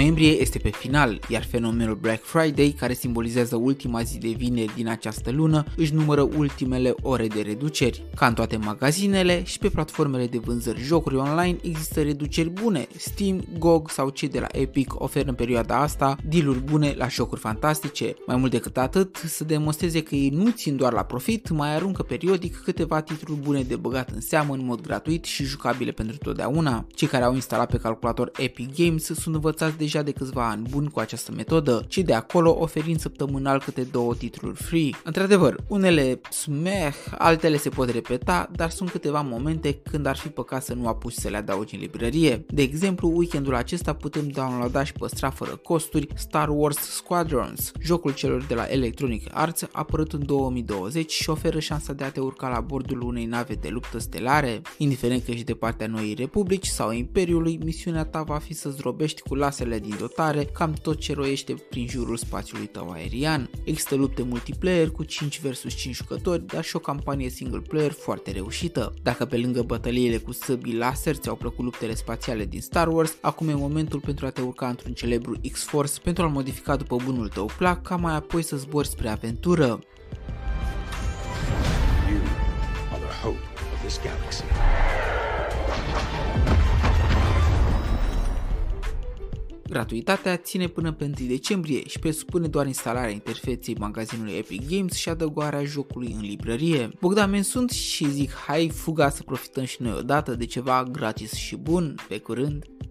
noiembrie este pe final, iar fenomenul Black Friday, care simbolizează ultima zi de vineri din această lună, își numără ultimele ore de reduceri. Ca în toate magazinele și pe platformele de vânzări jocuri online există reduceri bune. Steam, GOG sau cei de la Epic oferă în perioada asta deal-uri bune la jocuri fantastice. Mai mult decât atât, să demonstreze că ei nu țin doar la profit, mai aruncă periodic câteva titluri bune de băgat în seamă în mod gratuit și jucabile pentru totdeauna. Cei care au instalat pe calculator Epic Games sunt învățați deja de câțiva ani buni cu această metodă, cei de acolo oferind săptămânal câte două titluri free. Într-adevăr, unele smeh, altele se pot repeta, dar sunt câteva momente când ar fi păcat să nu apuci să le adaugi în librărie. De exemplu, weekendul acesta putem downloada și păstra fără costuri Star Wars Squadrons, jocul celor de la Electronic Arts, apărut în 2020 și oferă șansa de a te urca la bordul unei nave de luptă stelare. Indiferent că ești de partea Noii Republici sau Imperiului, misiunea ta va fi să zdrobești cu lasele din dotare cam tot ce roiește prin jurul spațiului tău aerian. Există lupte multiplayer cu 5 vs 5 jucători, dar și o campanie single player foarte reușită. Dacă pe lângă bătăliile cu săbii laser ți-au plăcut luptele spațiale din Star Wars, acum e momentul pentru a te urca într-un celebru X-Force pentru a-l modifica după bunul tău plac, ca mai apoi să zbori spre aventură. Gratuitatea ține până pe 1 decembrie și presupune doar instalarea interfeței magazinului Epic Games și adăugarea jocului în librărie. Bogdan Men sunt și zic hai fuga să profităm și noi odată de ceva gratis și bun. Pe curând!